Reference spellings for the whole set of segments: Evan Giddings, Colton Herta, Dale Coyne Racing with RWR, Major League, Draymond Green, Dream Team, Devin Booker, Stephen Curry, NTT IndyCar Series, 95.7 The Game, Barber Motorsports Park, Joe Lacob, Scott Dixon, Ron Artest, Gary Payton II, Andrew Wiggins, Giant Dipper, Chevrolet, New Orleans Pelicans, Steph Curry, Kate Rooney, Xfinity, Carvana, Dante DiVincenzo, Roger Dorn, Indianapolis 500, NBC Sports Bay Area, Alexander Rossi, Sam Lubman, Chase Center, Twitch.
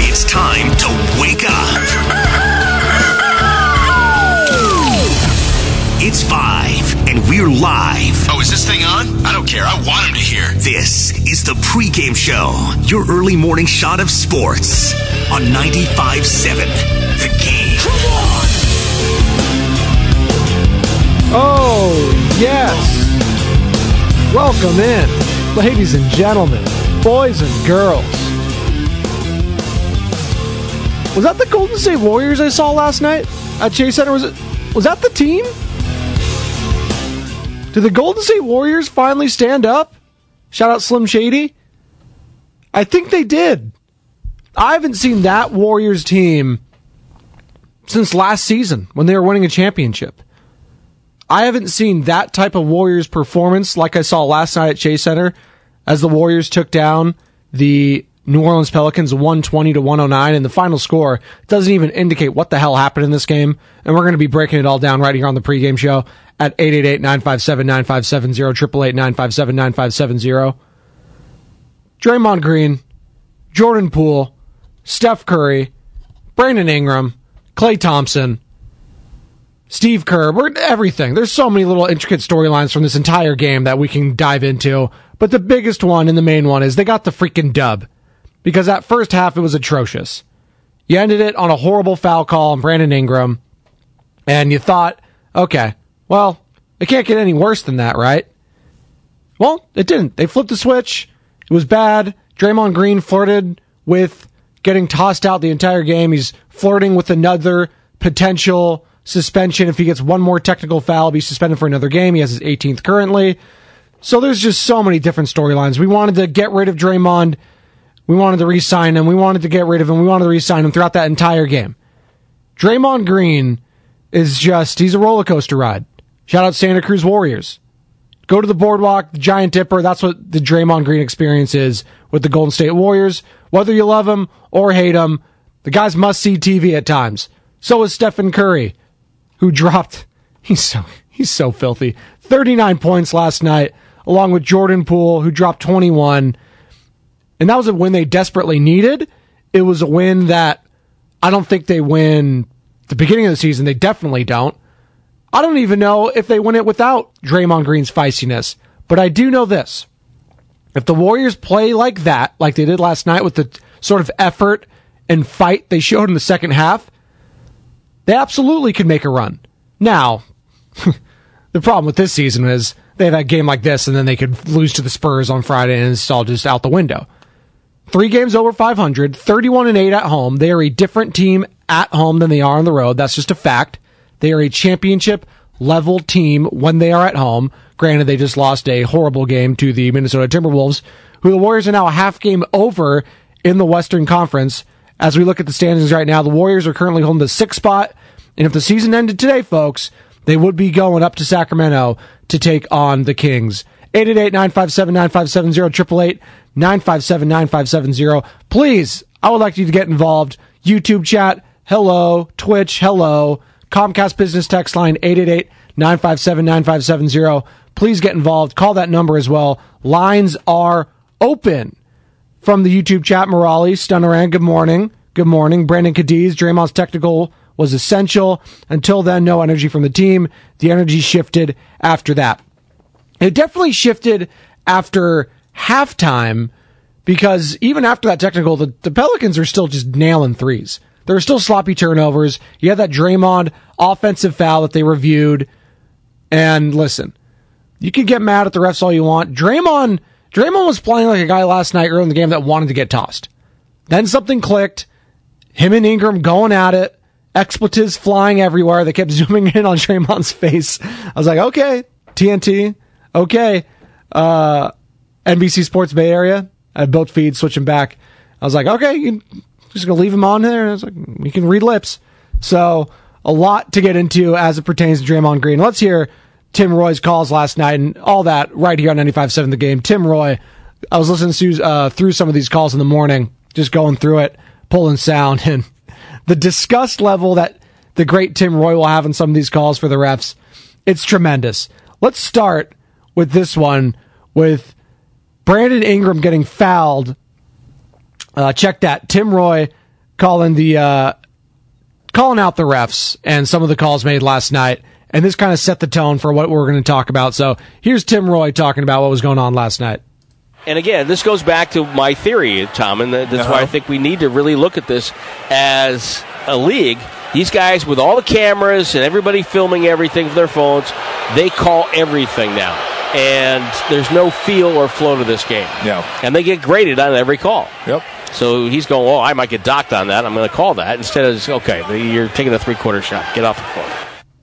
It's time to wake up. It's 5, and we're live. Oh, is this thing on? I don't care. I want him to hear. This is the pregame show, your early morning shot of sports on 95.7 The Game. Come on! Oh, yes. Welcome in. Ladies and gentlemen, boys and girls. Was that the Golden State Warriors I saw last night at Chase Center? Was that the team? Did the Golden State Warriors finally stand up? Shout out Slim Shady. I think they did. I haven't seen that Warriors team since last season when they were winning a championship. I haven't seen that type of Warriors performance like I saw last night at Chase Center as the Warriors took down the New Orleans Pelicans 120-109, and the final score doesn't even indicate what the hell happened in this game, and we're going to be breaking it all down right here on the pregame show at 888-957-9570, 888-957-9570. Draymond Green, Jordan Poole, Steph Curry, Brandon Ingram, Klay Thompson, Steve Kerr, everything. There's so many little intricate storylines from this entire game that we can dive into. But the biggest one and the main one is they got the freaking dub. Because that first half, it was atrocious. You ended it on a horrible foul call on Brandon Ingram. And you thought, okay, well, it can't get any worse than that, right? Well, it didn't. They flipped the switch. It was bad. Draymond Green flirted with getting tossed out the entire game. He's flirting with another potential suspension. If he gets one more technical foul, he'll be suspended for another game. He has his 18th currently. So there's just so many different storylines. We wanted to get rid of Draymond. We wanted to re-sign him. We wanted to get rid of him. We wanted to re-sign him throughout that entire game. Draymond Green is just, he's a roller coaster ride. Shout out Santa Cruz Warriors. Go to the boardwalk, the Giant Dipper. That's what the Draymond Green experience is with the Golden State Warriors. Whether you love him or hate him, the guy's must-see TV at times. So is Stephen Curry, who dropped, he's so filthy, 39 points last night, along with Jordan Poole, who dropped 21. And that was a win they desperately needed. It was a win that I don't think they win the beginning of the season. They definitely don't. I don't even know if they win it without Draymond Green's feistiness. But I do know this. If the Warriors play like that, like they did last night, with the sort of effort and fight they showed in the second half, they absolutely could make a run. Now, the problem with this season is they have a game like this, and then they could lose to the Spurs on Friday, and it's all just out the window. 3 games over 500, 31-8 at home. They are a different team at home than they are on the road. That's just a fact. They are a championship-level team when they are at home. Granted, they just lost a horrible game to the Minnesota Timberwolves, who the Warriors are now a half game over in the Western Conference. As we look at the standings right now, the Warriors are currently holding the 6th spot. And if the season ended today, folks, they would be going up to Sacramento to take on the Kings. 888-957-9570, 888-957-9570. Please, I would like you to get involved. YouTube chat, hello. Twitch, hello. Comcast Business text line, 888-957-9570. Please get involved. Call that number as well. Lines are open. From the YouTube chat, Morali, Stunneran, good morning. Good morning. Brandon Cadiz, Draymond's technical was essential. Until then, no energy from the team. The energy shifted after that. It definitely shifted after halftime, because even after that technical, the Pelicans are still just nailing threes. There were still sloppy turnovers. You had that Draymond offensive foul that they reviewed. And listen, you can get mad at the refs all you want. Draymond was playing like a guy last night early in the game that wanted to get tossed. Then something clicked. Him and Ingram going at it. Expletives flying everywhere. They kept zooming in on Draymond's face. I was like, okay, TNT. Okay, NBC Sports Bay Area. I had both feeds switching back. I was like, okay, you just going to leave him on there? And I was like, we can read lips. So a lot to get into as it pertains to Draymond Green. Let's hear Tim Roy's calls last night and all that right here on 95.7 The Game. Tim Roy, I was listening to through some of these calls in the morning, just going through it, pulling sound, and the disgust level that the great Tim Roy will have in some of these calls for the refs, it's tremendous. Let's start with this one, with Brandon Ingram getting fouled. Check that. Tim Roy calling out the refs and some of the calls made last night. And this kind of set the tone for what we're going to talk about. So here's Tim Roy talking about what was going on last night. And again, this goes back to my theory, Tom, and that's why I think we need to really look at this as a league. These guys, with all the cameras and everybody filming everything from their phones, they call everything now. And there's no feel or flow to this game. Yeah. And they get graded on every call. Yep. So he's going, oh, I might get docked on that. I'm going to call that. Instead of, just, okay, you're taking a three-quarter shot. Get off the floor.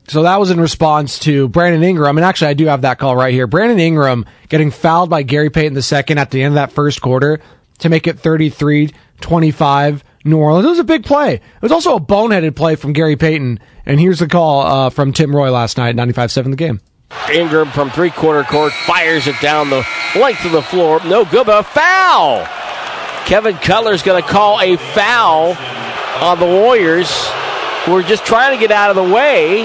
So that was in response to Brandon Ingram. And actually, I do have that call right here. Brandon Ingram getting fouled by Gary Payton II at the end of that first quarter to make it 33-25 New Orleans. It was a big play. It was also a boneheaded play from Gary Payton. And here's the call from Tim Roy last night, 95.7 The Game. Ingram from three-quarter court fires it down the length of the floor. No good, but a foul. Kevin Cutler's going to call a foul on the Warriors, who are just trying to get out of the way.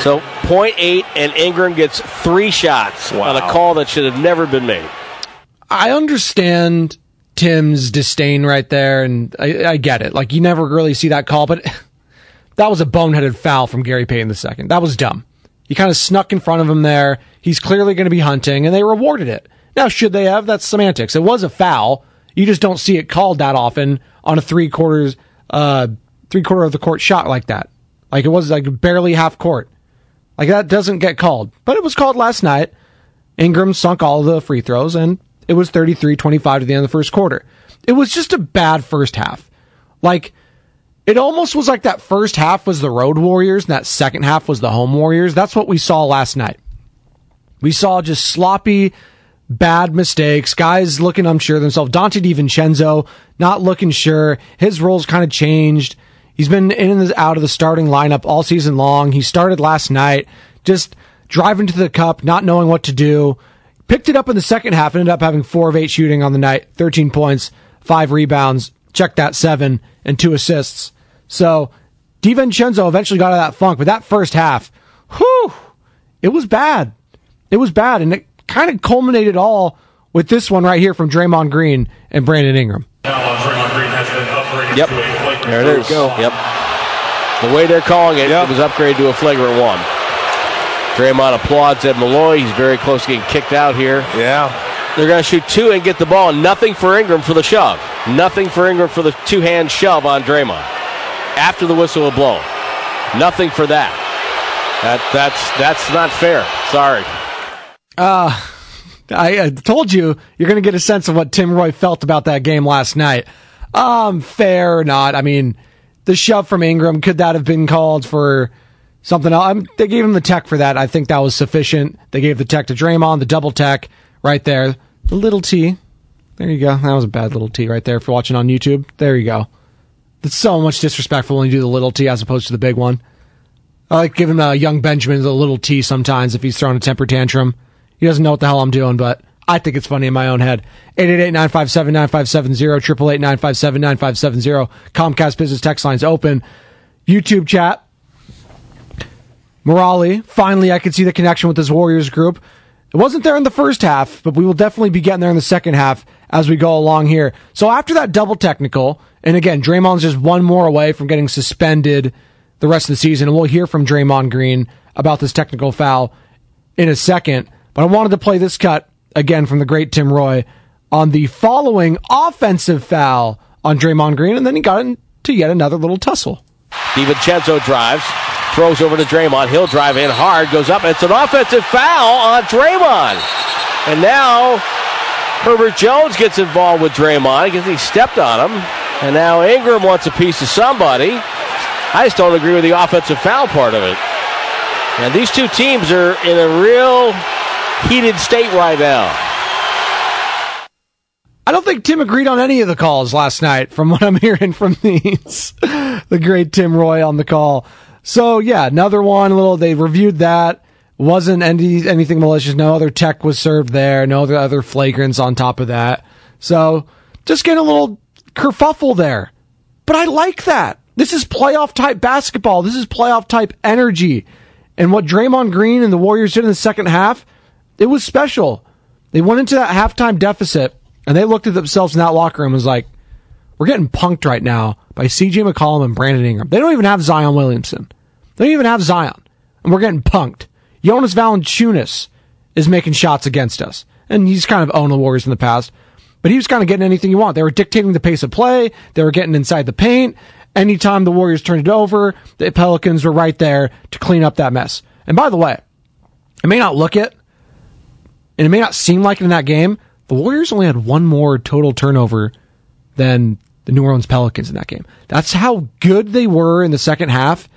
So, 0.8, and Ingram gets three shots on a call that should have never been made. I understand Tim's disdain right there, and I get it. Like, you never really see that call, but that was a boneheaded foul from Gary Payton II. That was dumb. He kind of snuck in front of him there. He's clearly going to be hunting, and they rewarded it. Now, should they have? That's semantics. It was a foul. You just don't see it called that often on a three-quarter of the court shot like that. Like, it was like barely half court. Like, that doesn't get called. But it was called last night. Ingram sunk all of the free throws, and it was 33-25 to the end of the first quarter. It was just a bad first half. Like, it almost was like that first half was the road Warriors and that second half was the home Warriors. That's what we saw last night. We saw just sloppy, bad mistakes. Guys looking unsure of themselves. Dante DiVincenzo not looking sure. His role's kind of changed. He's been in and out of the starting lineup all season long. He started last night just driving to the cup, not knowing what to do. Picked it up in the second half, ended up having 4 of 8 shooting on the night. 13 points, 5 rebounds. Check that, 7 and 2 assists. So DiVincenzo eventually got out of that funk, but that first half, whew, it was bad. It was bad, and it kind of culminated all with this one right here from Draymond Green and Brandon Ingram. Draymond Green has been upgraded to a flagrant. There it is. Yep. The way they're calling it, it was upgraded to a flagrant 1. Draymond applauds Ed Malloy. He's very close to getting kicked out here. Yeah. They're going to shoot 2 and get the ball. Nothing for Ingram for the shove. Nothing for Ingram for the two-hand shove on Draymond. After the whistle will blow. Nothing for that. That's not fair. Sorry. I told you, you're going to get a sense of what Tim Roy felt about that game last night. Fair or not. I mean, the shove from Ingram, could that have been called for something else? They gave him the tech for that. I think that was sufficient. They gave the tech to Draymond, the double tech. Right there. The little T. There you go. That was a bad little T right there if you're watching on YouTube. There you go. It's so much disrespectful when you do the little T as opposed to the big one. I like giving young Benjamin the little T sometimes if he's throwing a temper tantrum. He doesn't know what the hell I'm doing, but I think it's funny in my own head. 888-957-9570, 888-957-9570. Comcast Business text line's open. YouTube chat. Morale. Finally, I could see the connection with this Warriors group. It wasn't there in the first half, but we will definitely be getting there in the second half as we go along here. So after that double technical, and again, Draymond's just one more away from getting suspended the rest of the season, and we'll hear from Draymond Green about this technical foul in a second. But I wanted to play this cut, again, from the great Tim Roy, on the following offensive foul on Draymond Green, and then he got into yet another little tussle. DiVincenzo drives, throws over to Draymond. He'll drive in hard, goes up. It's an offensive foul on Draymond. And now Herbert Jones gets involved with Draymond because he stepped on him. And now Ingram wants a piece of somebody. I just don't agree with the offensive foul part of it. And these two teams are in a real heated state right now. I don't think Tim agreed on any of the calls last night from what I'm hearing from these. The great Tim Roy on the call. So, yeah, another one. They reviewed that. Wasn't anything malicious. No other tech was served there. No other flagrants on top of that. So, just getting a little kerfuffle there. But I like that. This is playoff-type basketball. This is playoff-type energy. And what Draymond Green and the Warriors did in the second half, it was special. They went into that halftime deficit, and they looked at themselves in that locker room and was like, we're getting punked right now by C.J. McCollum and Brandon Ingram. They don't even have Zion Williamson. They don't even have Zion. And we're getting punked. Jonas Valanciunas is making shots against us. And he's kind of owned the Warriors in the past. But he was kind of getting anything you want. They were dictating the pace of play. They were getting inside the paint. Anytime the Warriors turned it over, the Pelicans were right there to clean up that mess. And by the way, it may not look it, and it may not seem like it in that game, the Warriors only had one more total turnover than the New Orleans Pelicans in that game. That's how good they were in the second half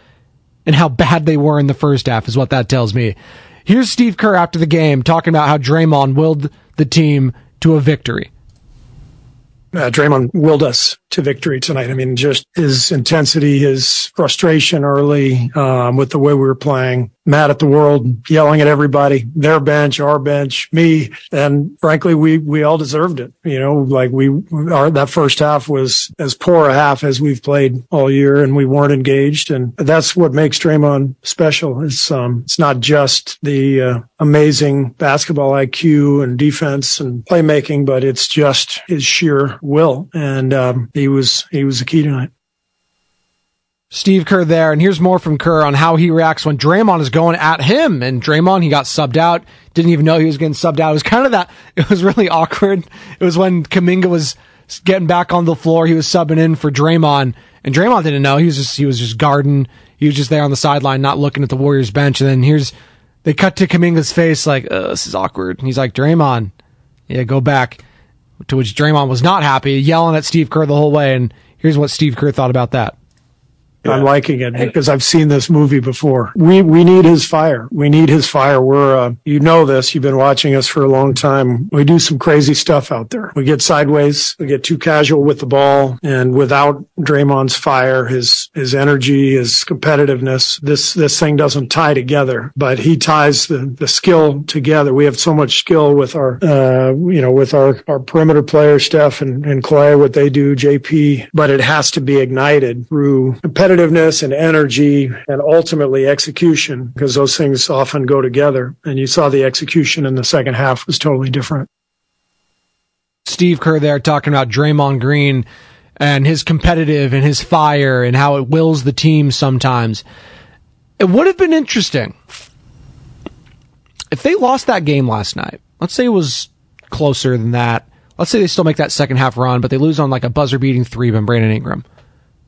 and how bad they were in the first half is what that tells me. Here's Steve Kerr after the game talking about how Draymond willed the team to a victory. Draymond willed us to victory tonight. I mean, just his intensity, his frustration early with the way we were playing, mad at the world, yelling at everybody, their bench, our bench, me. And frankly, we all deserved it. You know, like that first half was as poor a half as we've played all year, and we weren't engaged. And that's what makes Draymond special. It's not just the amazing basketball IQ and defense and playmaking, but it's just his sheer will. And he was the key tonight. Steve Kerr there, and here's more from Kerr on how he reacts when Draymond is going at him. And Draymond, he got subbed out, didn't even know he was getting subbed out. It was kind of that, it was really awkward. It was when Kuminga was getting back on the floor, he was subbing in for Draymond, and Draymond didn't know. He was just guarding. He was just there on the sideline, not looking at the Warriors bench. And then they cut to Kuminga's face like, this is awkward. And he's like, Draymond, yeah, go back. To which Draymond was not happy, yelling at Steve Kerr the whole way. And here's what Steve Kerr thought about that. I'm liking it because I've seen this movie before. We need his fire. We need his fire. We're, you know this. You've been watching us for a long time. We do some crazy stuff out there. We get sideways. We get too casual with the ball. And without Draymond's fire, his energy, his competitiveness, this thing doesn't tie together. But he ties the skill together. We have so much skill with our, with our perimeter players, Steph and Clay, what they do, JP. But it has to be ignited through competitiveness. Competitiveness and energy and ultimately execution, because those things often go together. And you saw the execution in the second half was totally different. Steve Kerr there talking about Draymond Green and his competitive and his fire and how it wills the team sometimes. It would have been interesting if they lost that game last night. Let's say it was closer than that. Let's say they still make that second half run, but they lose on like a buzzer-beating three by Brandon Ingram.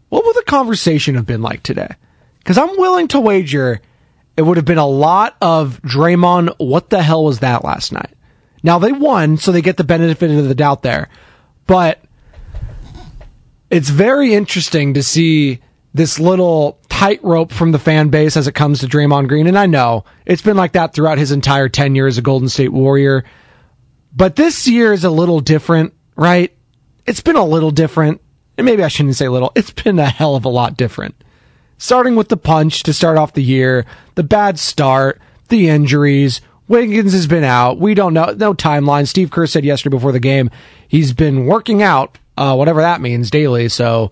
What would the conversation have been like today? Because I'm willing to wager it would have been a lot of Draymond, what the hell was that last night? Now, they won, so they get the benefit of the doubt there. But it's very interesting to see this little tightrope from the fan base as it comes to Draymond Green. And I know it's been like that throughout his entire tenure as a Golden State Warrior. But this year is a little different, right? It's been a little different. And maybe I shouldn't say little. It's been a hell of a lot different. Starting with the punch to start off the year, the bad start, the injuries. Wiggins has been out. We don't know. No timeline. Steve Kerr said yesterday before the game, he's been working out, whatever that means, daily. So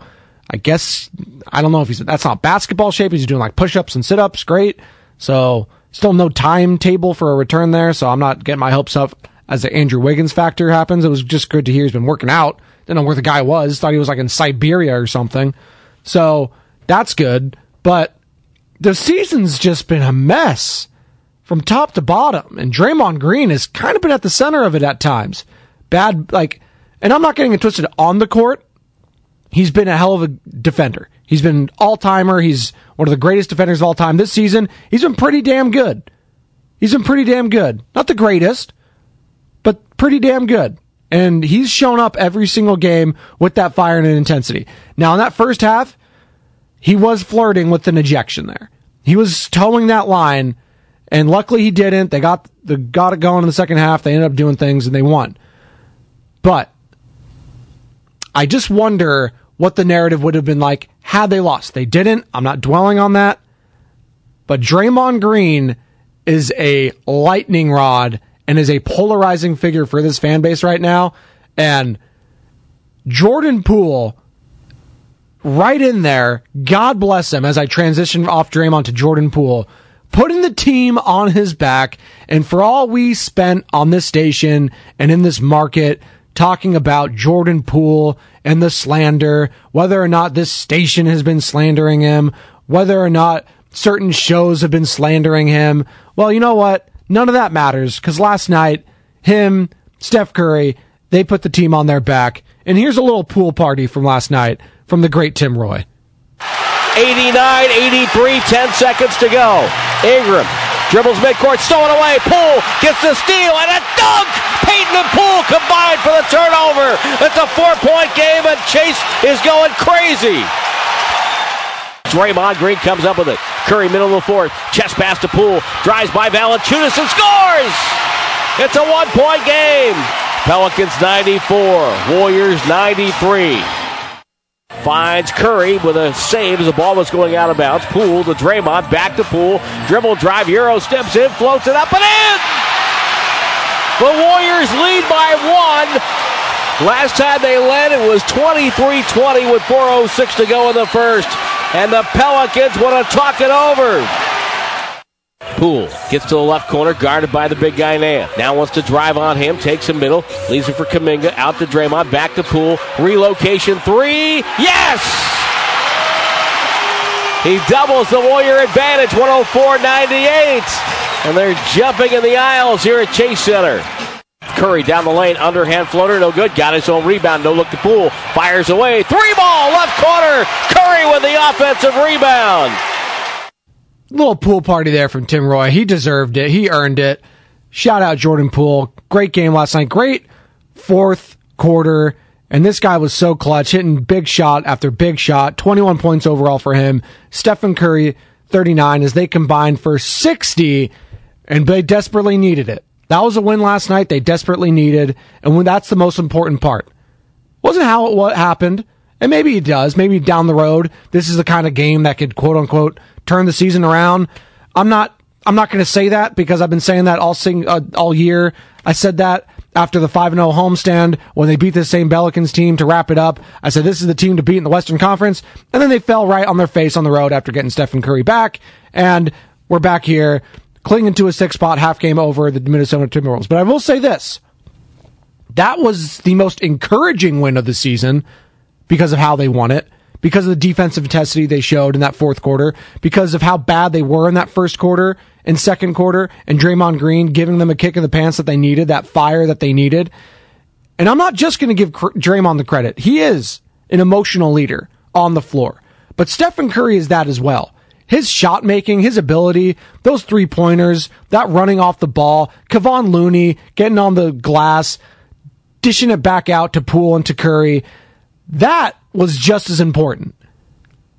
I guess, I don't know if that's not basketball shape. He's doing like push-ups and sit-ups. Great. So still no timetable for a return there. So I'm not getting my hopes up as the Andrew Wiggins factor happens. It was just good to hear he's been working out. Didn't know where the guy was. Thought he was like in Siberia or something. So that's good. But the season's just been a mess. from top to bottom. And Draymond Green has kind of been at the center of it at times. Bad, like, and I'm not getting it twisted, on the court, he's been a hell of a defender. He's been all-timer. He's one of the greatest defenders of all time. This season, he's been pretty damn good. He's been pretty damn good. Not the greatest, but pretty damn good. And he's shown up every single game with that fire and intensity. Now, in that first half, he was flirting with an ejection there. He was towing that line, and luckily he didn't. They got it going in the second half. They ended up doing things, and they won. But I just wonder what the narrative would have been like had they lost. They didn't. I'm not dwelling on that. But Draymond Green is a lightning rod and is a polarizing figure for this fan base right now. And Jordan Poole, right in there, God bless him, as I transition off Draymond to Jordan Poole, putting the team on his back. And for all we spent on this station and in this market talking about Jordan Poole and the slander, whether or not this station has been slandering him, whether or not certain shows have been slandering him. Well, you know what? None of that matters, because last night, him, Steph Curry, they put the team on their back. And here's a little pool party from last night from the great Tim Roy. 89, 83, 10 seconds to go. Ingram dribbles midcourt, stolen away. Poole gets the steal and a dunk! Payton and Poole combined for the turnover. It's a 4-point game, and Chase is going crazy. Draymond Green comes up with it. Curry, middle of the fourth. Chest pass to Poole. Drives by Valanciunas and scores! It's a 1-point game. Pelicans 94, Warriors 93. Finds Curry with a save as the ball was going out of bounds. Poole to Draymond, back to Poole. Dribble, drive, Euro steps in, floats it up and in! The Warriors lead by one. Last time they led, it was 23-20 with 4:06 to go in the first. And the Pelicans want to talk it over. Poole gets to the left corner, guarded by the big guy, Nance. Now wants to drive on him, takes him middle, leaves it for Kuminga, out to Draymond, back to Poole, relocation three, yes! He doubles the Warrior advantage, 104-98. And they're jumping in the aisles here at Chase Center. Curry down the lane, underhand floater, no good. Got his own rebound, no look to Poole. Fires away, three ball, left corner. Curry with the offensive rebound. Little pool party there from Tim Roy. He deserved it. He earned it. Shout out Jordan Poole. Great game last night. Great fourth quarter. And this guy was so clutch, hitting big shot after big shot. 21 points overall for him. Stephen Curry, 39, as they combined for 60, and they desperately needed it. That was a win last night they desperately needed, and that's the most important part. Wasn't how it what happened, and maybe it does. Maybe down the road, this is the kind of game that could, quote-unquote, turn the season around. I'm not going to say that, because I've been saying that all year. I said that after the 5-0 homestand when they beat the same Pelicans team to wrap it up. I said this is the team to beat in the Western Conference, and then they fell right on their face on the road after getting Stephen Curry back, and we're back here, clinging to a 6th spot, half game over the Minnesota Timberwolves. But I will say this. That was the most encouraging win of the season because of how they won it, because of the defensive intensity they showed in that fourth quarter, because of how bad they were in that first quarter and second quarter, and Draymond Green giving them a kick in the pants that they needed, that fire that they needed. And I'm not just going to give Draymond the credit. He is an emotional leader on the floor. But Stephen Curry is that as well. His shot making, his ability, those three-pointers, that running off the ball, Kevon Looney getting on the glass, dishing it back out to Poole and to Curry, that was just as important.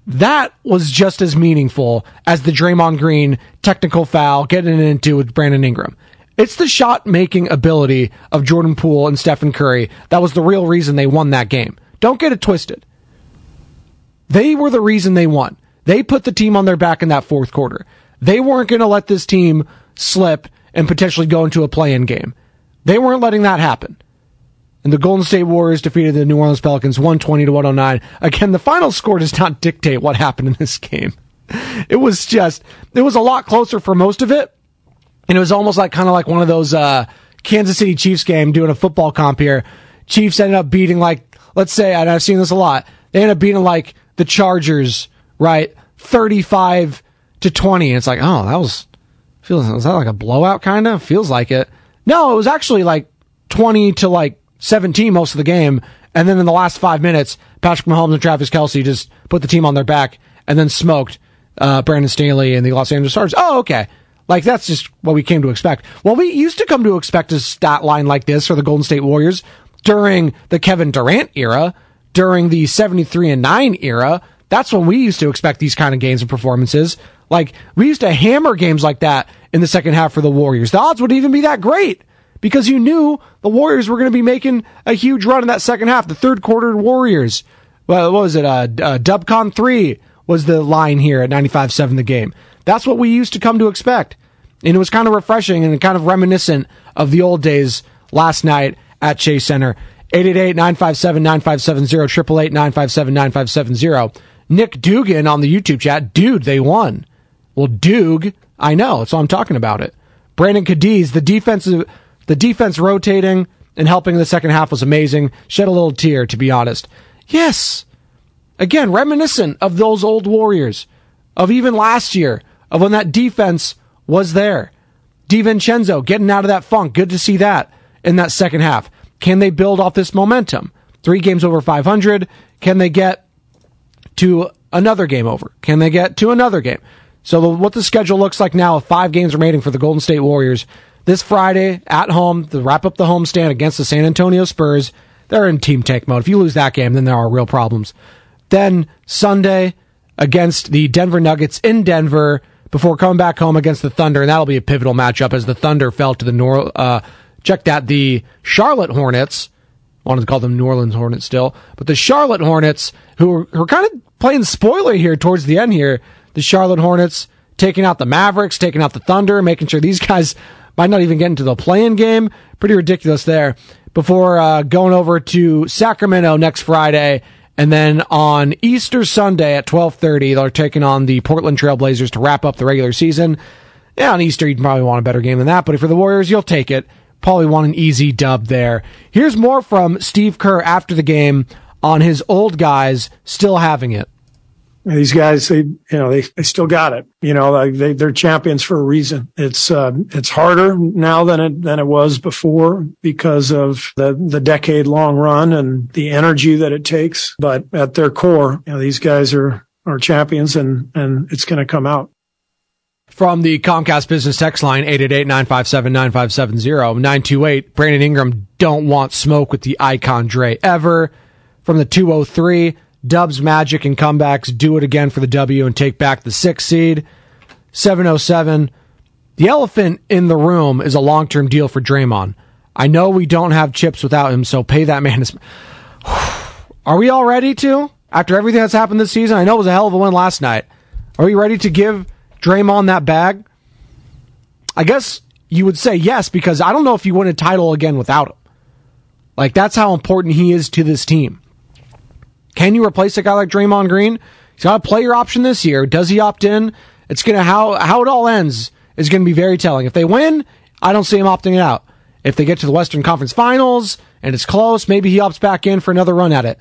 That was just as meaningful as the Draymond Green technical foul getting into with Brandon Ingram. It's the shot-making ability of Jordan Poole and Stephen Curry that was the real reason they won that game. Don't get it twisted. They were the reason they won. They put the team on their back in that fourth quarter. They weren't going to let this team slip and potentially go into a play-in game. They weren't letting that happen. And the Golden State Warriors defeated the New Orleans Pelicans 120-109. Again, the final score does not dictate what happened in this game. It was a lot closer for most of it. And it was almost like kind of like one of those Kansas City Chiefs game, doing a football comp here. Chiefs ended up beating, like, let's say, and I've seen this a lot, they ended up beating like the Chargers, right, 35-20. And it's like, oh, that was Was that like a blowout kind of? Feels like it. No, it was actually like 20 to like 17 most of the game. And then in the last 5 minutes, Patrick Mahomes and Travis Kelce just put the team on their back and then smoked Brandon Staley and the Los Angeles Stars. Oh, okay. Like, that's just what we came to expect. Well, we used to come to expect a stat line like this for the Golden State Warriors during the Kevin Durant era, during the 73-9 era. That's when we used to expect these kind of games and performances. Like, we used to hammer games like that in the second half for the Warriors. The odds wouldn't even be that great because you knew the Warriors were going to be making a huge run in that second half. The third quarter Warriors. Well, what was it? Dubcon 3 was the line here at 95.7 The Game. That's what we used to come to expect. And it was kind of refreshing and kind of reminiscent of the old days last night at Chase Center. 888-957-9570, 888-957-9570. Nick Dugan on the YouTube chat, dude, they won. Well, Dugue, I know. That's all I'm talking about it. Brandon Cadiz, the defense rotating and helping in the second half was amazing. Shed a little tear, to be honest. Yes. Again, reminiscent of those old Warriors, of even last year, of when that defense was there. DiVincenzo getting out of that funk. Good to see that in that second half. Can they build off this momentum? 3 games over 500. Can they get to another game over? Can they get to another game? So what the schedule looks like now, 5 games remaining for the Golden State Warriors. This Friday at home, to wrap up the homestand against the San Antonio Spurs. They're in team tank mode. If you lose that game, then there are real problems. Then Sunday against the Denver Nuggets in Denver before coming back home against the Thunder. And that'll be a pivotal matchup as the Thunder fell to the the Charlotte Hornets. I wanted to call them New Orleans Hornets still. But the Charlotte Hornets, who are kind of playing spoiler here towards the end here. The Charlotte Hornets taking out the Mavericks, taking out the Thunder, making sure these guys might not even get into the play-in game. Pretty ridiculous there. Before going over to Sacramento next Friday. And then on Easter Sunday at 12:30, they're taking on the Portland Trail Blazers to wrap up the regular season. Yeah, on Easter, you'd probably want a better game than that. But for the Warriors, you'll take it. Probably want an easy dub there. Here's more from Steve Kerr after the game on his old guys still having it. These guys, they still got it. They're champions for a reason. It's harder now than it was before because of the decade long run and the energy that it takes. But at their core, these guys are champions, and it's going to come out. From the Comcast Business text line, 888-957-9570, 928. Brandon Ingram don't want smoke with the Icon Dre ever. From the 203. Dubs, Magic, and comebacks do it again for the W and take back the 6th seed. 707. The elephant in the room is a long-term deal for Draymond. I know we don't have chips without him, so pay that man. Are we all ready to? After everything that's happened this season, I know it was a hell of a win last night. Are we ready to give Draymond that bag? I guess you would say yes, because I don't know if you win a title again without him. Like, that's how important he is to this team. Can you replace a guy like Draymond Green? He's got a player option this year. Does he opt in? It's gonna how it all ends is gonna be very telling. If they win, I don't see him opting out. If they get to the Western Conference Finals and it's close, maybe he opts back in for another run at it.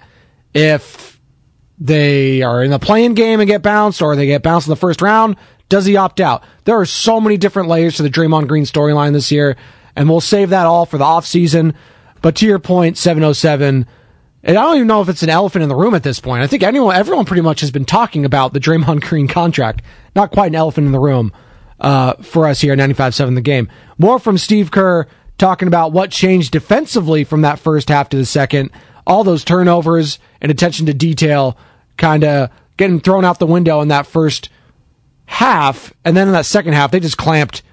If they are in the play-in game and get bounced, or they get bounced in the first round, does he opt out? There are so many different layers to the Draymond Green storyline this year, and we'll save that all for the offseason. But to your point, 707. And I don't even know if it's an elephant in the room at this point. I think everyone pretty much has been talking about the Draymond Green contract. Not quite an elephant in the room for us here at 95.7 The Game. More from Steve Kerr talking about what changed defensively from that first half to the second. All those turnovers and attention to detail kind of getting thrown out the window in that first half. And then in that second half, they just clamped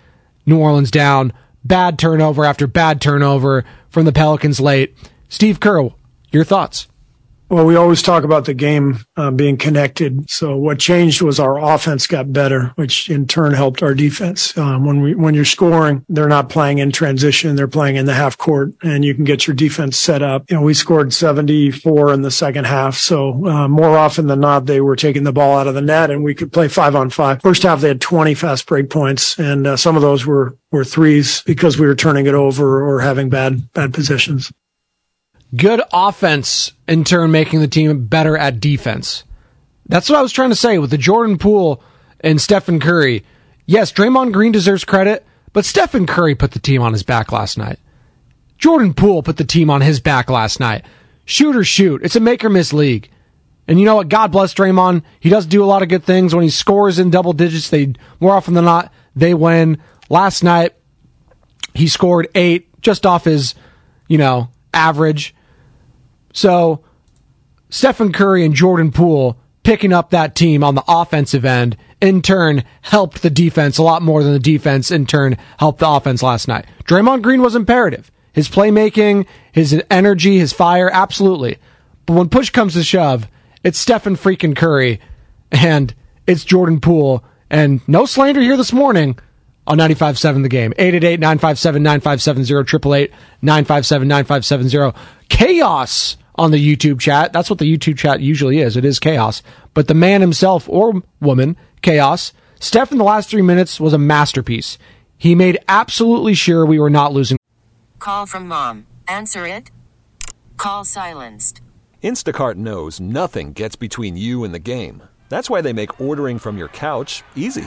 New Orleans down. Bad turnover after bad turnover from the Pelicans late. Steve Kerr, your thoughts? Well, we always talk about the game being connected. So what changed was our offense got better, which in turn helped our defense. When you're scoring, they're not playing in transition. They're playing in the half court, and you can get your defense set up. We scored 74 in the second half. So more often than not, they were taking the ball out of the net, and we could play 5-on-5. First half, they had 20 fast break points, and some of those were threes because we were turning it over or having bad possessions. Good offense, in turn, making the team better at defense. That's what I was trying to say with the Jordan Poole and Stephen Curry. Yes, Draymond Green deserves credit, but Stephen Curry put the team on his back last night. Jordan Poole put the team on his back last night. Shoot or shoot. It's a make-or-miss league. And you know what? God bless Draymond. He does do a lot of good things. When he scores in double digits, they more often than not, they win. Last night, he scored 8 just off his, average. So, Stephen Curry and Jordan Poole picking up that team on the offensive end, in turn, helped the defense a lot more than the defense, in turn, helped the offense last night. Draymond Green was imperative. His playmaking, his energy, his fire, absolutely. But when push comes to shove, it's Stephen freaking Curry, and it's Jordan Poole, and no slander here this morning on 95.7 The Game. 888-957-9570, 888-957-9570. Chaos on the YouTube chat. That's what the YouTube chat usually is. It is chaos. But the man himself, or woman, chaos. Steph in the last 3 minutes was a masterpiece. He made absolutely sure we were not losing. Call from mom. Answer it. Call silenced. Instacart knows nothing gets between you and the game. That's why they make ordering from your couch easy.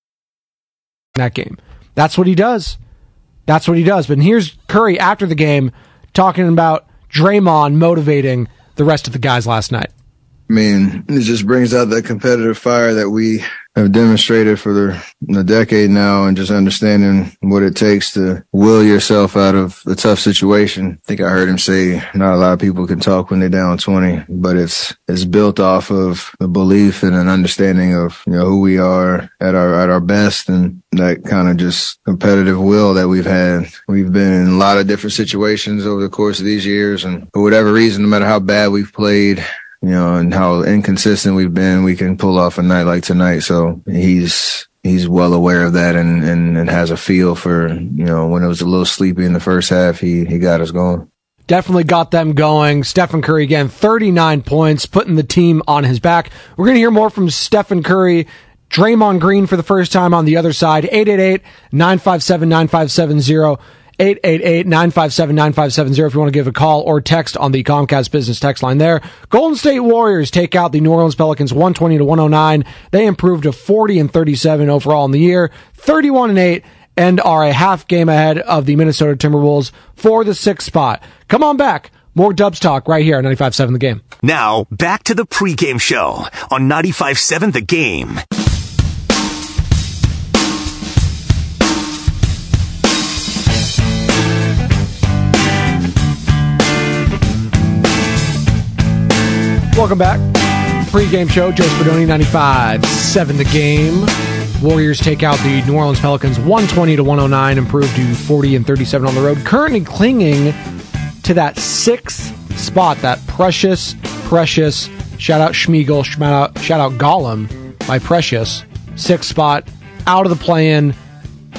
That game. That's what he does. That's what he does. But here's Curry after the game talking about Draymond motivating the rest of the guys last night. I mean, it just brings out that competitive fire that we have demonstrated for the decade now, and just understanding what it takes to will yourself out of the tough situation. I think I heard him say not a lot of people can talk when they're down 20, but it's built off of a belief and an understanding of, who we are at our best, and that kind of just competitive will that we've had. We've been in a lot of different situations over the course of these years, and for whatever reason, no matter how bad we've played, and how inconsistent we've been, we can pull off a night like tonight. So he's well aware of that and has a feel for, when it was a little sleepy in the first half, he got us going. Definitely got them going. Stephen Curry again, 39 points, putting the team on his back. We're going to hear more from Stephen Curry, Draymond Green for the first time on the other side. 888-957-9570. 888-957-9570 if you want to give a call or text on the Comcast Business text line there. Golden State Warriors take out the New Orleans Pelicans 120-109. They improved to 40-37 overall in the year, 31-8, and are a half game ahead of the Minnesota Timberwolves for the 6th spot. Come on back. More Dubs talk right here on 95.7 The Game. Now, back to the pregame show on 95.7 The Game. Welcome back. Pre-game show, Joe Spadoni, 95.7 The Game. Warriors take out the New Orleans Pelicans 120-109, improved to 40-37 on the road. Currently clinging to that 6th spot, that precious, precious, shout-out Schmeagle, shout-out Gollum, my precious, 6th spot, out of the play-in,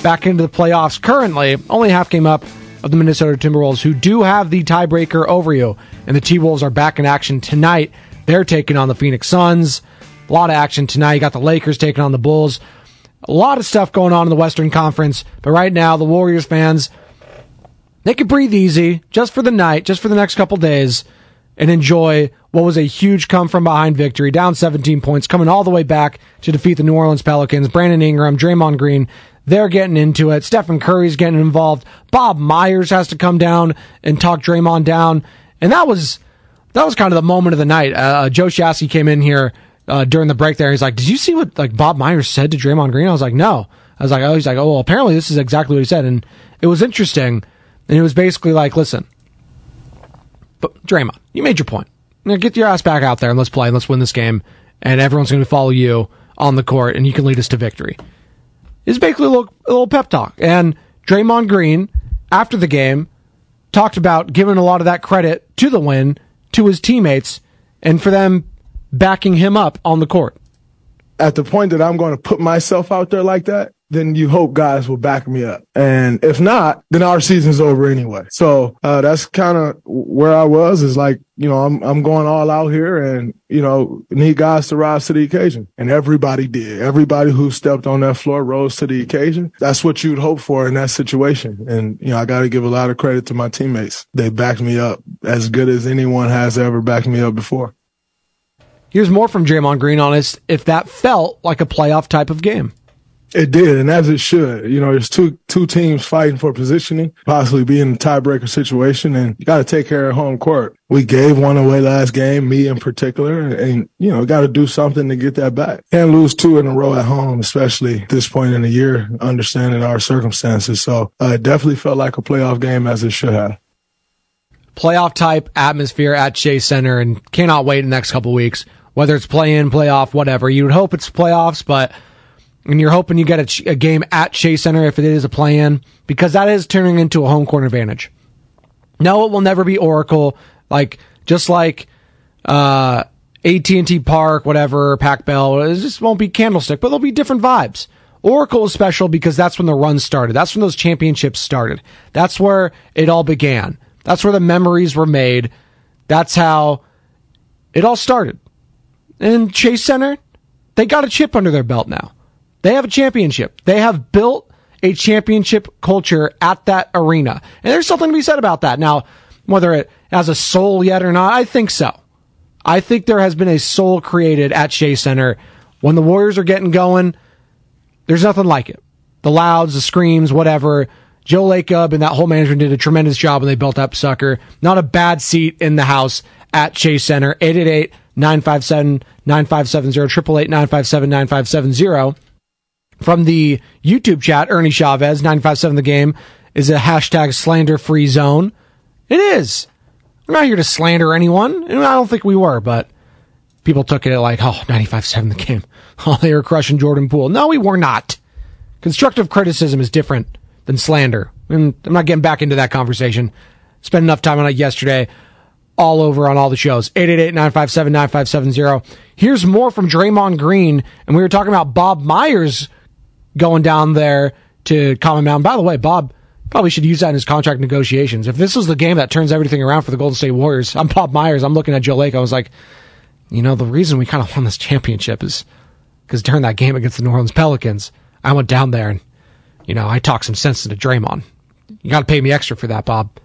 back into the playoffs. Currently, only half game up of the Minnesota Timberwolves, who do have the tiebreaker over you, and the T-Wolves are back in action tonight. They're taking on the Phoenix Suns. A lot of action tonight. You got the Lakers taking on the Bulls. A lot of stuff going on in the Western Conference. But right now, the Warriors fans, they could breathe easy just for the night, just for the next couple days, and enjoy what was a huge come-from-behind victory, down 17 points, coming all the way back to defeat the New Orleans Pelicans. Brandon Ingram, Draymond Green, they're getting into it. Stephen Curry's getting involved. Bob Myers has to come down and talk Draymond down. And that was kind of the moment of the night. Joe Shasky came in here during the break there. He's like, did you see what Bob Myers said to Draymond Green? I was like, no. I was like, oh, he's like, oh, well, apparently this is exactly what he said. And it was interesting. And it was basically like, listen, but Draymond, you made your point. Now get your ass back out there and let's play and let's win this game. And everyone's going to follow you on the court and you can lead us to victory. It's basically a little pep talk. And Draymond Green, after the game, talked about giving a lot of that credit to the win to his teammates and for them backing him up on the court. At the point that I'm going to put myself out there like that, then you hope guys will back me up. And if not, then our season's over anyway. So that's kind of where I was, is like, you know, I'm going all out here and, you know, need guys to rise to the occasion. And everybody did. Everybody who stepped on that floor rose to the occasion. That's what you'd hope for in that situation. And, you know, I got to give a lot of credit to my teammates. They backed me up as good as anyone has ever backed me up before. Here's more from Draymond Green on if that felt like a playoff type of game. It did, and as it should. You know, there's two teams fighting for positioning, possibly being in a tiebreaker situation, and you got to take care of home court. We gave one away last game, me in particular, and you know, got to do something to get that back. Can't lose two in a row at home, especially at this point in the year, understanding our circumstances. So it definitely felt like a playoff game, as it should have. Playoff type atmosphere at Chase Center, and cannot wait in the next couple weeks. Whether it's play-in, playoff, whatever. You would hope it's playoffs, and you're hoping you get a game at Chase Center if it is a play-in, because that is turning into a home court advantage. No, it will never be Oracle, like AT&T Park, whatever, Pac Bell. It just won't be Candlestick, but there'll be different vibes. Oracle is special because that's when the run started. That's when those championships started. That's where it all began. That's where the memories were made. That's how it all started. And Chase Center, they got a chip under their belt now. They have a championship. They have built a championship culture at that arena. And there's something to be said about that. Now, whether it has a soul yet or not, I think so. I think there has been a soul created at Shea Center. When the Warriors are getting going, there's nothing like it. The louds, the screams, whatever. Joe Lacob and that whole management did a tremendous job when they built up sucker. Not a bad seat in the house at Shea Center. 888-957-9570, 888-957-9570. From the YouTube chat, Ernie Chavez, 957 The Game is a hashtag slander-free zone. It is. We're not here to slander anyone, and I don't think we were, but people took it like, oh, 957 The Game. Oh, they were crushing Jordan Poole. No, we were not. Constructive criticism is different than slander. And I'm not getting back into that conversation. Spent enough time on it yesterday, all over on all the shows. 888-957-9570. Here's more from Draymond Green, and we were talking about Bob Myers going down there to Common Mountain. By the way, Bob probably should use that in his contract negotiations. If this is the game that turns everything around for the Golden State Warriors, I'm Bob Myers. I'm looking at Joe Lacob. I was like, you know, the reason we kind of won this championship is because during that game against the New Orleans Pelicans, I went down there and, you know, I talked some sense into Draymond. You got to pay me extra for that, Bob.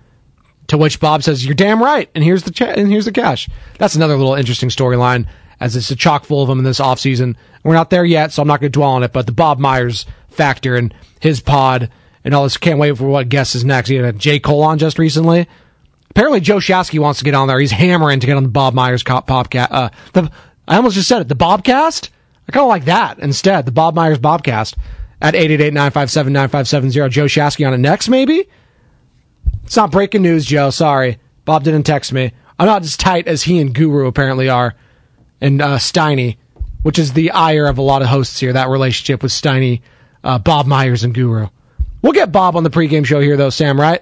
To which Bob says, you're damn right, and here's the cash. That's another little interesting storyline, as it's a chock full of them in this offseason. We're not there yet, so I'm not going to dwell on it, but the Bob Myers factor and his pod and all this, can't wait for what guest is next. He had a J. Cole on just recently. Apparently Joe Shasky wants to get on there. He's hammering to get on the Bob Myers podcast. I almost just said it, the Bobcast? I kind of like that instead, the Bob Myers Bobcast at 888-957-9570. Joe Shasky on it next, maybe? It's not breaking news, Joe. Sorry. Bob didn't text me. I'm not as tight as he and Guru apparently are. And Steiny, which is the ire of a lot of hosts here, that relationship with Steiny, Bob Myers, and Guru. We'll get Bob on the pregame show here, though, Sam, right?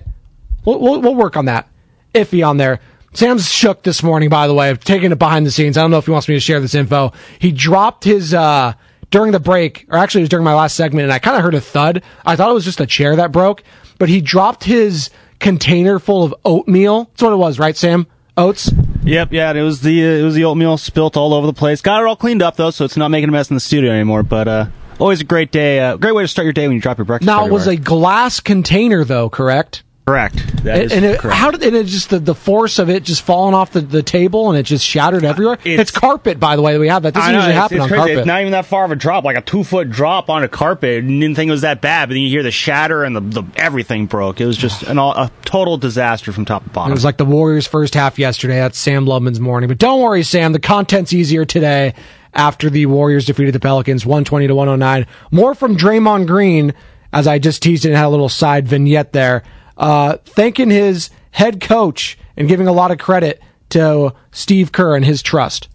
We'll work on that. Iffy on there. Sam's shook this morning, by the way. I've taken it behind the scenes. I don't know if he wants me to share this info. He dropped his, during the break, or actually it was during my last segment, and I kind of heard a thud. I thought it was just a chair that broke, but he dropped his container full of oatmeal. That's what it was, right, Sam? Oats? Yep, yeah, it was the oatmeal spilt all over the place. Got it all cleaned up, though, so it's not making a mess in the studio anymore, but always a great day. Great way to start your day when you drop your breakfast. Now, it was a glass container, though, correct? Correct. That is correct. How did it just the force of it just falling off the table and it just shattered everywhere? It's carpet, by the way, that we have that. This doesn't usually happen on carpet. It's not even that far of a drop, like a 2-foot drop on a carpet. And didn't think it was that bad, but then you hear the shatter and the everything broke. It was just a total disaster from top to bottom. It was like the Warriors' first half yesterday. That's Sam Lubman's morning. But don't worry, Sam. The content's easier today after the Warriors defeated the Pelicans 120-109. More from Draymond Green, as I just teased it and had a little side vignette there. Thanking his head coach and giving a lot of credit to Steve Kerr and his trust.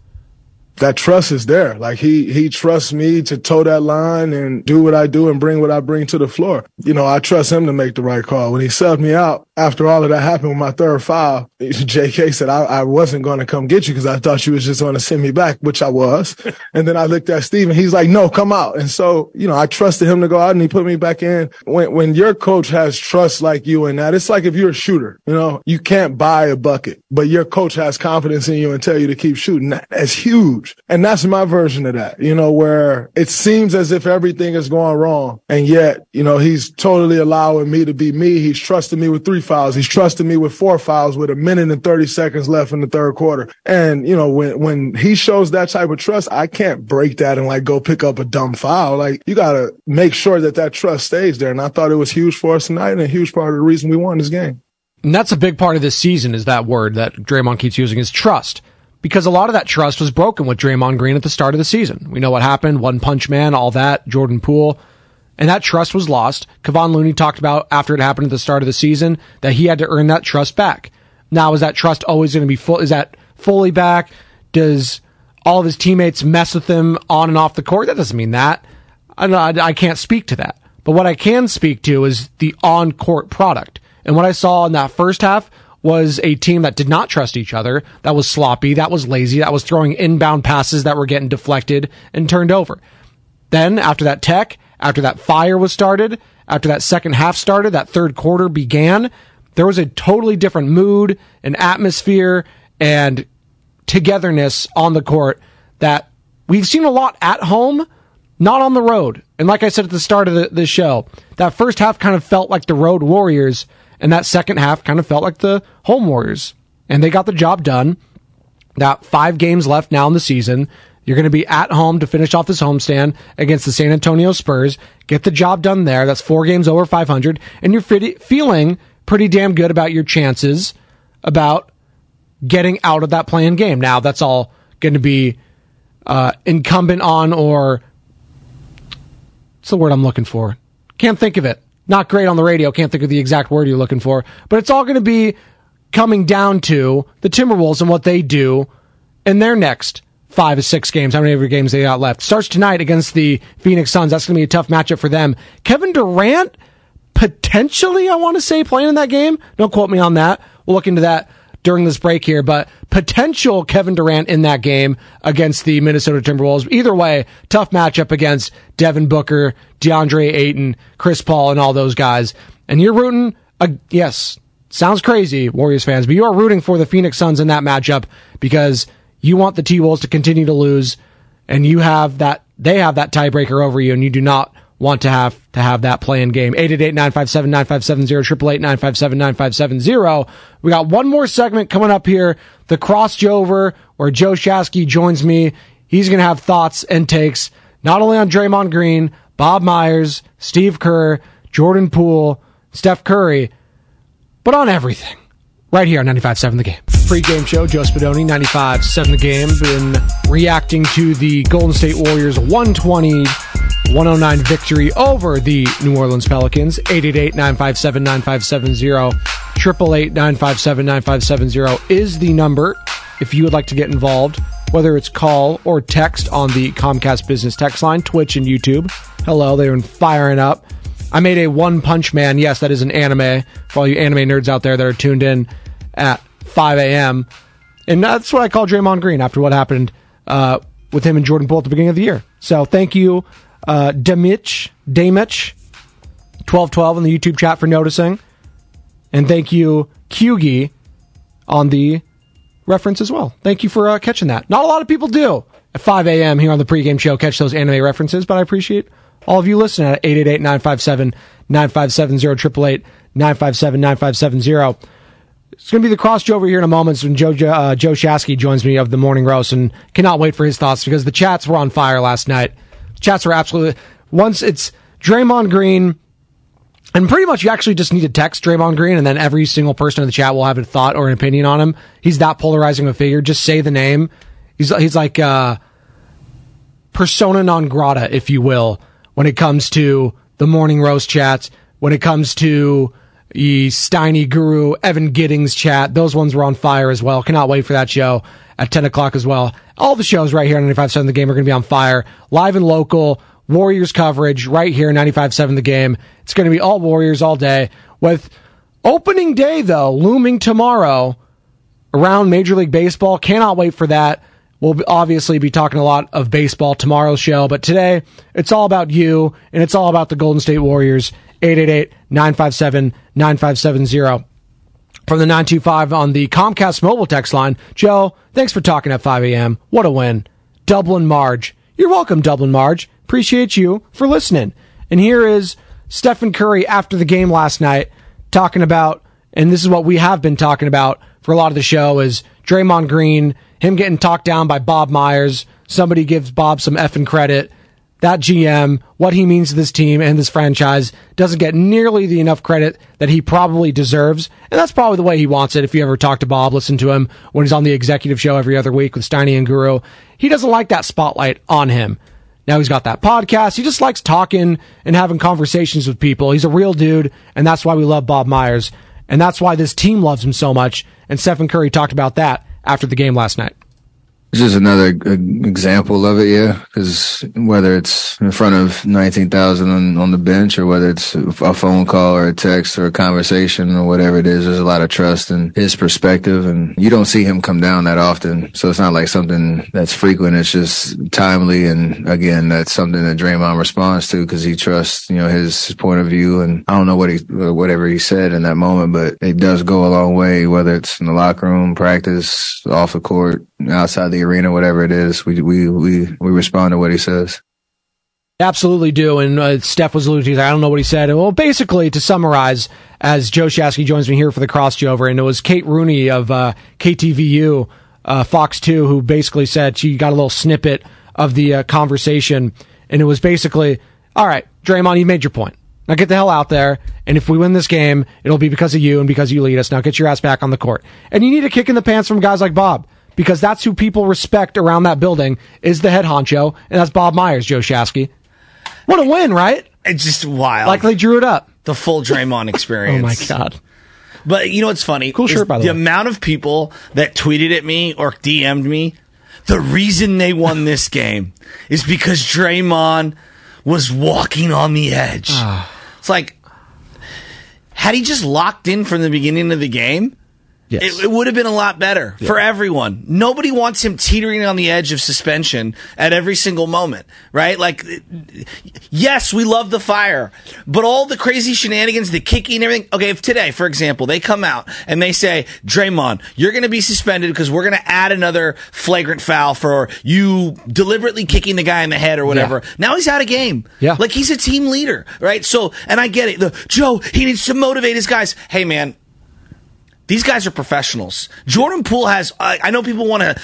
That trust is there. Like he trusts me to toe that line and do what I do and bring what I bring to the floor. You know, I trust him to make the right call. When he subbed me out, after all of that happened with my third foul, JK said, I wasn't going to come get you because I thought you was just going to send me back, which I was. And then I looked at Steve and he's like, no, come out. And so, you know, I trusted him to go out and he put me back in. When your coach has trust like you in that, it's like if you're a shooter, you know, you can't buy a bucket, but your coach has confidence in you and tell you to keep shooting. That's huge. And that's my version of that, you know, where it seems as if everything is going wrong. And yet, you know, he's totally allowing me to be me. He's trusting me with 3 fouls. He's trusting me with 4 fouls with 1 minute and 30 seconds left in the third quarter. And, you know, when he shows that type of trust, I can't break that and like go pick up a dumb foul. Like you got to make sure that trust stays there. And I thought it was huge for us tonight and a huge part of the reason we won this game. And that's a big part of this season is that word that Draymond keeps using is trust. Because a lot of that trust was broken with Draymond Green at the start of the season. We know what happened, One Punch Man, all that, Jordan Poole. And that trust was lost. Kevon Looney talked about after it happened at the start of the season that he had to earn that trust back. Now, is that trust always going to be full? Is that fully back? Does all of his teammates mess with him on and off the court? That doesn't mean that. I can't speak to that. But what I can speak to is the on-court product. And what I saw in that first half was a team that did not trust each other, that was sloppy, that was lazy, that was throwing inbound passes that were getting deflected and turned over. Then, after that tech, after that fire was started, after that second half started, that third quarter began, there was a totally different mood and atmosphere and togetherness on the court that we've seen a lot at home, not on the road. And like I said at the start of the show, that first half kind of felt like the road Warriors. And that second half kind of felt like the home Warriors. And they got the job done. That 5 games left now in the season. You're going to be at home to finish off this homestand against the San Antonio Spurs. Get the job done there. That's 4 games over 500. And you're feeling pretty damn good about your chances about getting out of that play-in game. Now, that's all going to be incumbent on or... What's the word I'm looking for? Can't think of it. Not great on the radio, can't think of the exact word you're looking for, but it's all going to be coming down to the Timberwolves and what they do in their next 5 or 6 games, how many of your games they got left. Starts tonight against the Phoenix Suns. That's going to be a tough matchup for them. Kevin Durant, potentially, I want to say, playing in that game. Don't quote me on that. We'll look into that during this break here, but potential Kevin Durant in that game against the Minnesota Timberwolves. Either way, tough matchup against Devin Booker, DeAndre Ayton, Chris Paul, and all those guys. And you're rooting, yes, sounds crazy, Warriors fans, but you are rooting for the Phoenix Suns in that matchup because you want the T-Wolves to continue to lose, and you have that, they have that tiebreaker over you, and you do not want to have that play-in game. 888-957-9570, 888-957-9570. We got one more segment coming up here, the crossover, where Joe Shasky joins me. He's going to have thoughts and takes, not only on Draymond Green, Bob Myers, Steve Kerr, Jordan Poole, Steph Curry, but on everything. Right here on 95.7 The Game. Pre-game show, Joe Spadoni, 95.7 The Game. Been reacting to the Golden State Warriors 120-109 victory over the New Orleans Pelicans. 888-957-9570. 888-957-9570 is the number if you would like to get involved, whether it's call or text on the Comcast Business text line, Twitch and YouTube. Hello, they've been firing up. I made a One Punch Man. Yes, that is an anime for all you anime nerds out there that are tuned in at 5 a.m. And that's what I call Draymond Green after what happened with him and Jordan Poole at the beginning of the year. So thank you, Damich, 1212 in the YouTube chat for noticing. And thank you, Kyugi, on the reference as well. Thank you for catching that. Not a lot of people do at 5 a.m. here on the pregame show catch those anime references, but I appreciate all of you listening at 888-957-9570, 888-957-9570. It's going to be the cross Joe over here in a moment when Joe Shasky joins me of The Morning Roast, and cannot wait for his thoughts because the chats were on fire last night. Chats were absolutely... Once it's Draymond Green, and pretty much you actually just need to text Draymond Green and then every single person in the chat will have a thought or an opinion on him. He's that polarizing of a figure. Just say the name. He's like persona non grata, if you will, when it comes to The Morning Roast chats, when it comes to... Steiny, Guru, Evan Giddings chat. Those ones were on fire as well. Cannot wait for that show at 10 o'clock as well. All the shows right here on 95.7 The Game are going to be on fire. Live and local, Warriors coverage right here, 95.7 The Game. It's going to be all Warriors all day. With opening day, though, looming tomorrow around Major League Baseball. Cannot wait for that. We'll obviously be talking a lot of baseball tomorrow's show, but today it's all about you, and it's all about the Golden State Warriors. 888-957-9570 from the 925 on the Comcast mobile text line. Joe, thanks for talking at 5 a.m. What a win. Dublin Marge. You're welcome, Dublin Marge. Appreciate you for listening. And here is Stephen Curry after the game last night talking about, and this is what we have been talking about for a lot of the show, is Draymond Green, him getting talked down by Bob Myers. Somebody gives Bob some effing credit. That GM, what he means to this team and this franchise, doesn't get nearly the enough credit that he probably deserves. And that's probably the way he wants it. If you ever talk to Bob, listen to him when he's on the executive show every other week with Steiny and Guru. He doesn't like that spotlight on him. Now he's got that podcast. He just likes talking and having conversations with people. He's a real dude, and that's why we love Bob Myers. And that's why this team loves him so much. And Stephen Curry talked about that after the game last night. This is another example of it, yeah, because whether it's in front of 19,000 on the bench or whether it's a phone call or a text or a conversation or whatever it is, there's a lot of trust in his perspective, and you don't see him come down that often, so it's not like something that's frequent. It's just timely, and again, that's something that Draymond responds to because he trusts, you know, his point of view, and I don't know whatever he said in that moment, but it does go a long way, whether it's in the locker room, practice, off the court, outside the arena, whatever it is, we respond to what he says. Absolutely do. And Steph was alluding to, I don't know what he said. Well, basically, to summarize, as Joe Shasky joins me here for the crossover, and it was Kate Rooney of KTVU, Fox 2, who basically said she got a little snippet of the conversation, and it was basically, all right, Draymond, you made your point. Now get the hell out there, and if we win this game, it'll be because of you and because you lead us. Now get your ass back on the court. And you need a kick in the pants from guys like Bob, because that's who people respect around that building is the head honcho, and that's Bob Myers, Joe Shasky. What a win, right? It's just wild. Like they drew it up. The full Draymond experience. Oh, my God. But you know what's funny? Cool shirt, by the way. The amount of people that tweeted at me or DM'd me, the reason they won this game is because Draymond was walking on the edge. It's like, had he just locked in from the beginning of the game, yes, it would have been a lot better for everyone. Nobody wants him teetering on the edge of suspension at every single moment, right? Like, yes, we love the fire, but all the crazy shenanigans, the kicking and everything. Okay, if today, for example, they come out and they say, Draymond, you're going to be suspended because we're going to add another flagrant foul for you deliberately kicking the guy in the head or whatever. Yeah. Now he's out of game. Yeah. Like, he's a team leader, right? So, and I get it. Joe, he needs to motivate his guys. Hey, man. These guys are professionals. Jordan Poole has, I know people want to,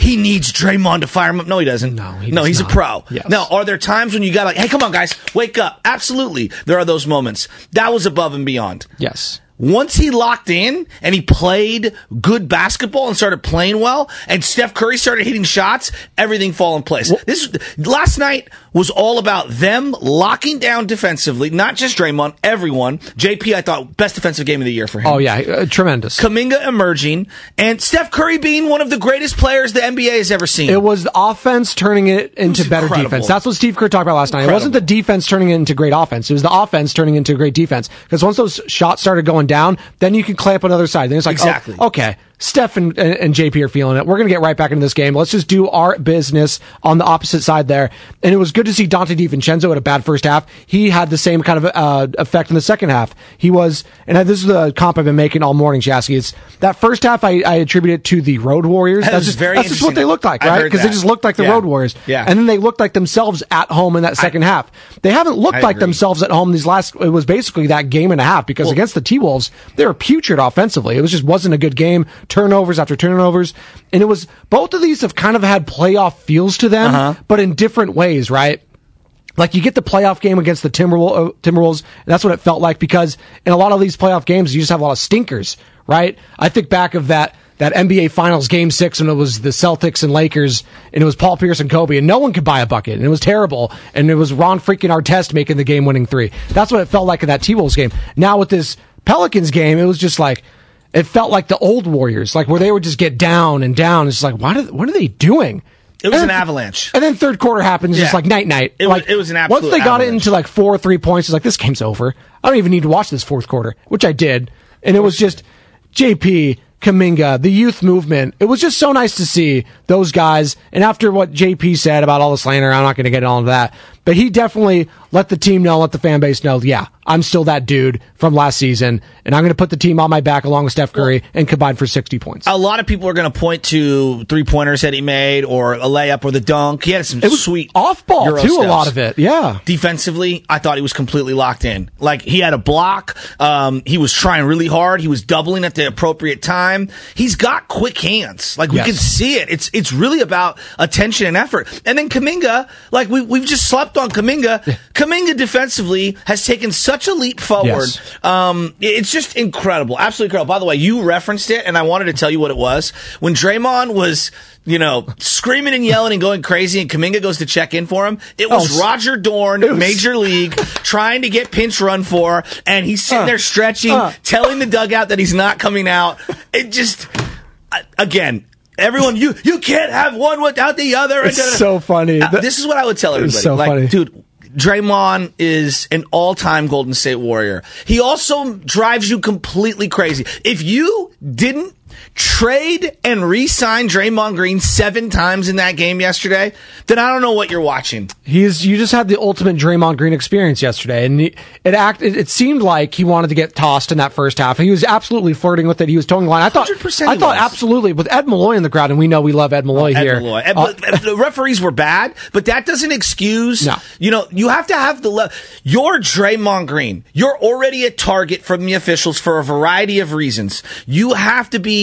he needs Draymond to fire him up. No, he doesn't. No, he's not a pro. Yes. Now, are there times when you got like, hey, come on, guys, wake up? Absolutely. There are those moments. That was above and beyond. Yes. Once he locked in and he played good basketball and started playing well, and Steph Curry started hitting shots, everything fall in place. Well, this last night was all about them locking down defensively, not just Draymond, everyone. JP, I thought, best defensive game of the year for him. Oh, yeah, tremendous. Kuminga emerging, and Steph Curry being one of the greatest players the NBA has ever seen. It was the offense turning it into better defense. That's what Steve Kerr talked about last night. Incredible. It wasn't the defense turning it into great offense. It was the offense turning into great defense. Because once those shots started going down, then you can clamp on the other side. Then it's like, exactly. Oh, okay, Steph and JP are feeling it. We're going to get right back into this game. Let's just do our business on the opposite side there. And it was good to see Dante DiVincenzo at a bad first half. He had the same kind of effect in the second half. He was, and this is the comp I've been making all morning, Shasky. It's that first half I attribute it to the Road Warriors. That's just what they looked like, right? Because they just looked like the Road Warriors. Yeah. And then they looked like themselves at home in that second half. They haven't looked like themselves at home these last, it was basically that game and a half, because against the T-Wolves, they were putrid offensively. It was just wasn't a good game. Turnovers after turnovers. And it was, both of these have kind of had playoff feels to them, but in different ways, right? Like, you get the playoff game against the Timberwolves, and that's what it felt like, because in a lot of these playoff games, you just have a lot of stinkers, right? I think back of that NBA Finals Game 6 when it was the Celtics and Lakers, and it was Paul Pierce and Kobe, and no one could buy a bucket, and it was terrible, and it was Ron freaking Artest making the game-winning three. That's what it felt like in that T-Wolves game. Now with this Pelicans game, it was just like, it felt like the old Warriors, like where they would just get down and down. It's like, what are they doing? It was an avalanche. And then third quarter happens, just like night-night. It was an absolute avalanche. Once they got it into like 4 3-pointers, it's like, this game's over. I don't even need to watch this fourth quarter, which I did. And it was just JP, Kuminga, the youth movement. It was just so nice to see those guys. And after what JP said about all the slander, I'm not going to get all into that. But he definitely let the team know, let the fan base know, yeah, I'm still that dude from last season, and I'm going to put the team on my back along with Steph Curry and combine for 60 points. A lot of people are going to point to three-pointers that he made or a layup or the dunk. He had some sweet off-ball, Euro too, steps. A lot of it, yeah. Defensively, I thought he was completely locked in. Like, he had a block. He was trying really hard. He was doubling at the appropriate time. He's got quick hands. Like, we can see it. It's really about attention and effort. And then Kuminga, like, we've just slept on Kuminga. Kuminga defensively has taken such a leap forward. Yes. It's just incredible. Absolutely incredible. By the way, you referenced it, and I wanted to tell you what it was. When Draymond was, screaming and yelling and going crazy, and Kuminga goes to check in for him, it was Roger Dorn, Major League, trying to get pinch run for, and he's sitting there stretching, telling the dugout that he's not coming out. It just, again, everyone, you can't have one without the other. It's so funny. This is what I would tell everybody. It's so funny. Dude, Draymond is an all-time Golden State Warrior. He also drives you completely crazy. If you didn't trade and re-sign Draymond Green 7 times in that game yesterday, then I don't know what you're watching. You just had the ultimate Draymond Green experience yesterday, and it seemed like he wanted to get tossed in that first half. He was absolutely flirting with it. He was towing the line. I thought absolutely, with Ed Malloy in the crowd, and we know we love Ed Malloy here. Ed Malloy. The referees were bad, but that doesn't excuse. No. You have to have the level. You're Draymond Green. You're already a target from the officials for a variety of reasons. You have to be.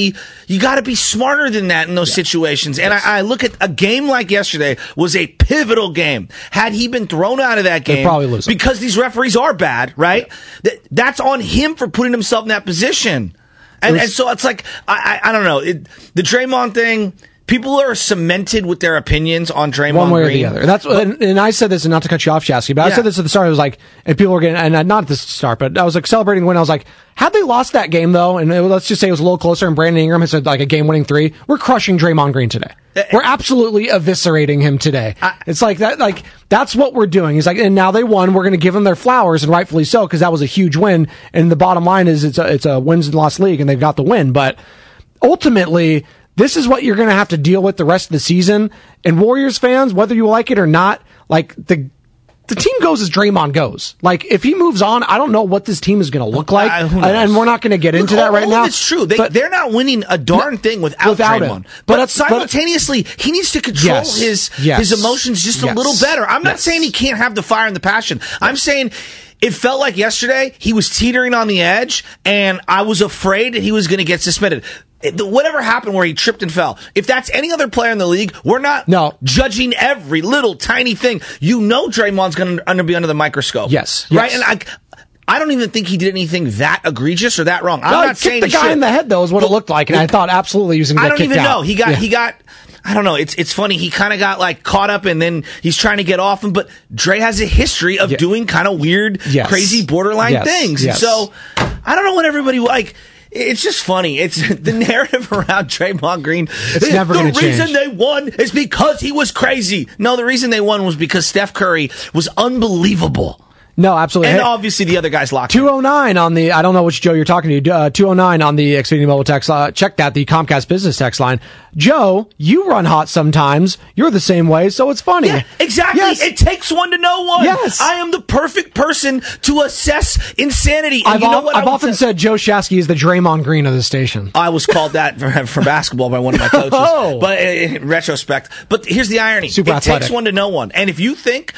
You got to be smarter than that in those situations. And I look at a game like yesterday was a pivotal game. Had he been thrown out of that game, probably lose because these referees are bad, right? Yeah. That's on him for putting himself in that position. And so it's like, I don't know. The Draymond thing, people are cemented with their opinions on Draymond one way Green. Or the other. And I said this, and not to cut you off, Shasky, but I said this at the start. I was like, and people were getting, and not at the start, but I was like celebrating when I was like, had they lost that game, though, and let's just say it was a little closer, and Brandon Ingram has like a game-winning three, we're crushing Draymond Green today. We're absolutely eviscerating him today. It's like that. Like that's what we're doing. He's like, and now they won. We're going to give them their flowers, and rightfully so, because that was a huge win. And the bottom line is, it's a wins and loss league, and they've got the win. But ultimately, this is what you're going to have to deal with the rest of the season. And Warriors fans, whether you like it or not, like the team goes as Draymond goes. Like, if he moves on, I don't know what this team is going to look like. And we're not going to get into that right now. It's true. They're not winning a darn thing without Draymond. But simultaneously, he needs to control his emotions just a little better. I'm not saying he can't have the fire and the passion. I'm saying it felt like yesterday he was teetering on the edge, and I was afraid that he was going to get suspended. Whatever happened where he tripped and fell, if that's any other player in the league, we're not judging every little tiny thing. Draymond's going to be under the microscope. Yes. Right? Yes. And I don't even think he did anything that egregious or that wrong. I'm not saying the guy in the head, though, is what it looked like, and I thought absolutely he was going to get kicked out. I don't even know. He got I don't know. It's funny. He kind of got like caught up, and then he's trying to get off him. But Dre has a history of doing kind of weird, crazy, borderline things. Yes. So I don't know what everybody like. It's just funny. It's the narrative around Draymond Green. It's never going to change. The reason they won is because he was crazy. No, the reason they won was because Steph Curry was unbelievable. No, absolutely. And obviously the other guy's locked in. 209 on the, I don't know which Joe you're talking to, 209 on the Xfinity Mobile text, check that, the Comcast Business text line. Joe, you run hot sometimes. You're the same way, so it's funny. Yeah, exactly. Yes. It takes one to know one. Yes. I am the perfect person to assess insanity. And I've often said Joe Shasky is the Draymond Green of the station. I was called that for basketball by one of my coaches. Oh. But in retrospect. But here's the irony. It takes one to know one. And if you think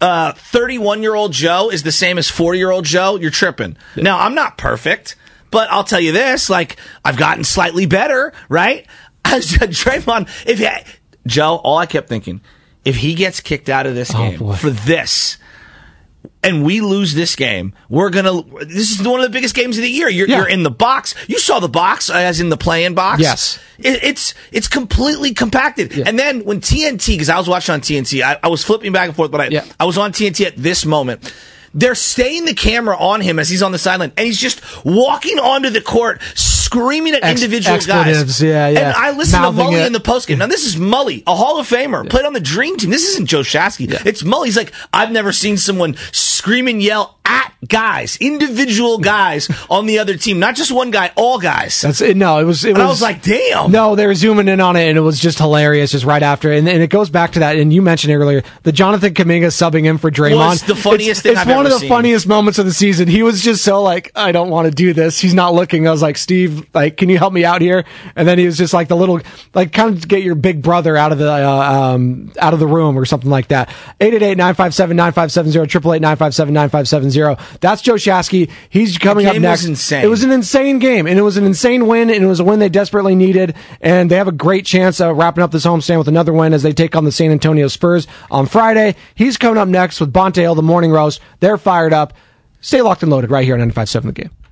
31-year-old Joe is the same as 40-year-old Joe, you're tripping. Yeah. Now, I'm not perfect, but I'll tell you this, like, I've gotten slightly better, right? Draymond, Joe, all I kept thinking, if he gets kicked out of this game for this, and we lose this game, this is one of the biggest games of the year. You're in the box. You saw the box, as in the play-in box. Yes. It's completely compacted. Yeah. And then when TNT, because I was watching on TNT, I was flipping back and forth, but I was on TNT at this moment. They're staying the camera on him as he's on the sideline, and he's just walking onto the court, screaming at individual guys. And I listened to Mully in the postgame. Now, this is Mully, a Hall of Famer, played on the Dream Team. This isn't Joe Shasky. Yeah. It's Mully. He's like, I've never seen someone scream and yell at guys, individual guys on the other team, not just one guy, all guys. That's it. No, it was. I was like, damn. No, they were zooming in on it, and it was just hilarious. Just right after, and it goes back to that. And you mentioned earlier the Jonathan Kuminga subbing in for Draymond. Well, it's the funniest thing I've ever seen. One of the funniest moments of the season. He was just so like, I don't want to do this. He's not looking. I was like, Steve, like, can you help me out here? And then he was just like the little, like, kind of get your big brother out of the room or something like that. 888-957-9570, 888-957-9570. That's Joe Shasky. He's coming up next. It was an insane game, and it was an insane win, and it was a win they desperately needed. And they have a great chance of wrapping up this homestand with another win as they take on the San Antonio Spurs on Friday. He's coming up next with Bonte Hill, the Morning Roast. They're fired up. Stay locked and loaded right here on 95.7 The Game.